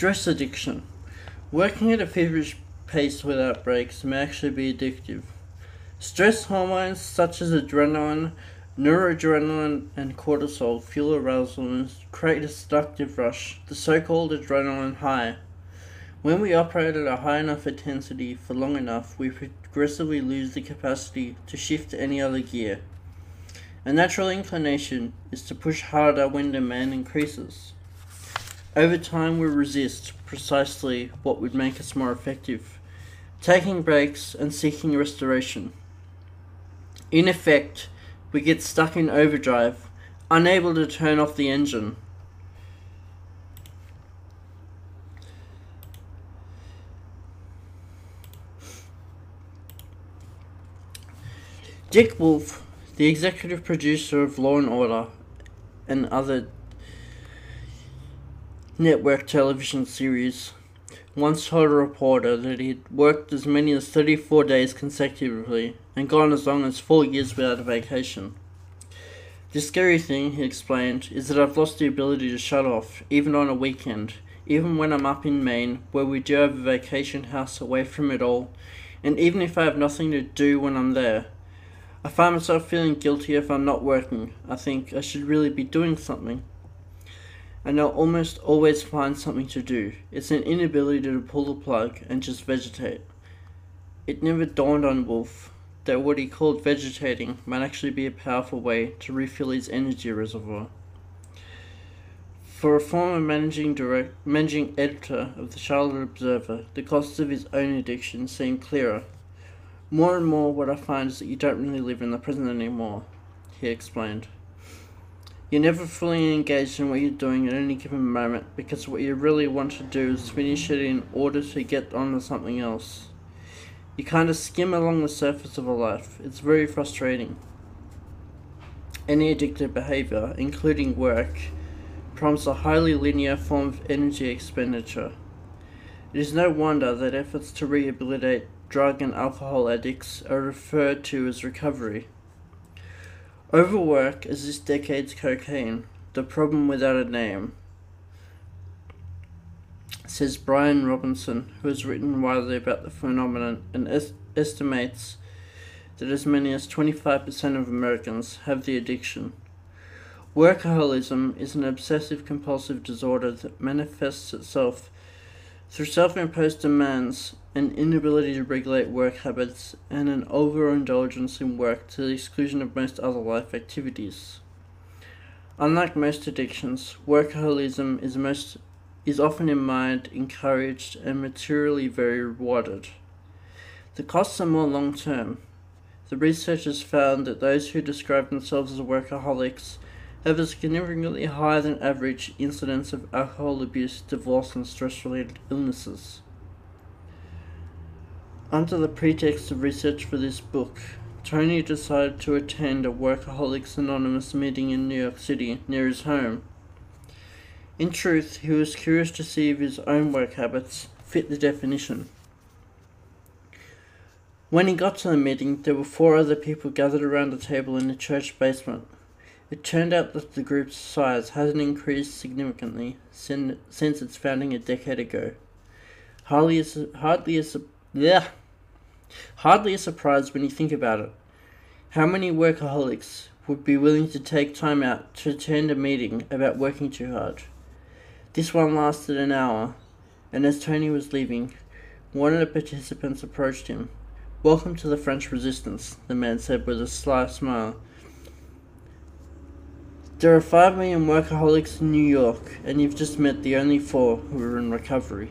Stress addiction. Working at a feverish pace without breaks may actually be addictive. Stress hormones such as adrenaline, noradrenaline, and cortisol fuel arousal and create a seductive rush, the so-called adrenaline high. When we operate at a high enough intensity for long enough, we progressively lose the capacity to shift to any other gear. A natural inclination is to push harder when demand increases. Over time, we resist precisely what would make us more effective, taking breaks and seeking restoration. In effect, we get stuck in overdrive, unable to turn off the engine. Dick Wolf, the executive producer of Law & Order and other network television series, once told a reporter that he'd worked as many as 34 days consecutively and gone as long as 4 years without a vacation. "The scary thing," he explained, "is that I've lost the ability to shut off, even on a weekend, even when I'm up in Maine, where we do have a vacation house away from it all, and even if I have nothing to do when I'm there. I find myself feeling guilty if I'm not working. I think I should really be doing something. And I'll almost always find something to do. It's an inability to pull the plug and just vegetate." It never dawned on Wolf that what he called vegetating might actually be a powerful way to refill his energy reservoir. For a former managing editor of the Charlotte Observer, the costs of his own addiction seem clearer. "More and more what I find is that you don't really live in the present anymore," he explained. "You're never fully engaged in what you're doing at any given moment, because what you really want to do is finish it in order to get on to something else. You kind of skim along the surface of a life. It's very frustrating." Any addictive behavior, including work, prompts a highly linear form of energy expenditure. It is no wonder that efforts to rehabilitate drug and alcohol addicts are referred to as recovery. Overwork is this decade's cocaine, the problem without a name, says Brian Robinson, who has written widely about the phenomenon and estimates that as many as 25% of Americans have the addiction. Workaholism is an obsessive-compulsive disorder that manifests itself through self-imposed demands, an inability to regulate work habits, and an overindulgence in work to the exclusion of most other life activities. Unlike most addictions, workaholism is often admired, encouraged, and materially very rewarded. The costs are more long-term. The researchers found that those who describe themselves as workaholics have a significantly higher than average incidence of alcohol abuse, divorce, and stress-related illnesses. Under the pretext of research for this book, Tony decided to attend a Workaholics Anonymous meeting in New York City near his home. In truth, he was curious to see if his own work habits fit the definition. When he got to the meeting, there were 4 other people gathered around a table in the church basement. It turned out that the group's size hasn't increased significantly since its founding a decade ago. Hardly a surprise when you think about it. How many workaholics would be willing to take time out to attend a meeting about working too hard? This one lasted an hour, and as Tony was leaving, one of the participants approached him. "Welcome to the French Resistance," the man said with a sly smile. "There are 5 million workaholics in New York, and you've just met the only 4 who are in recovery."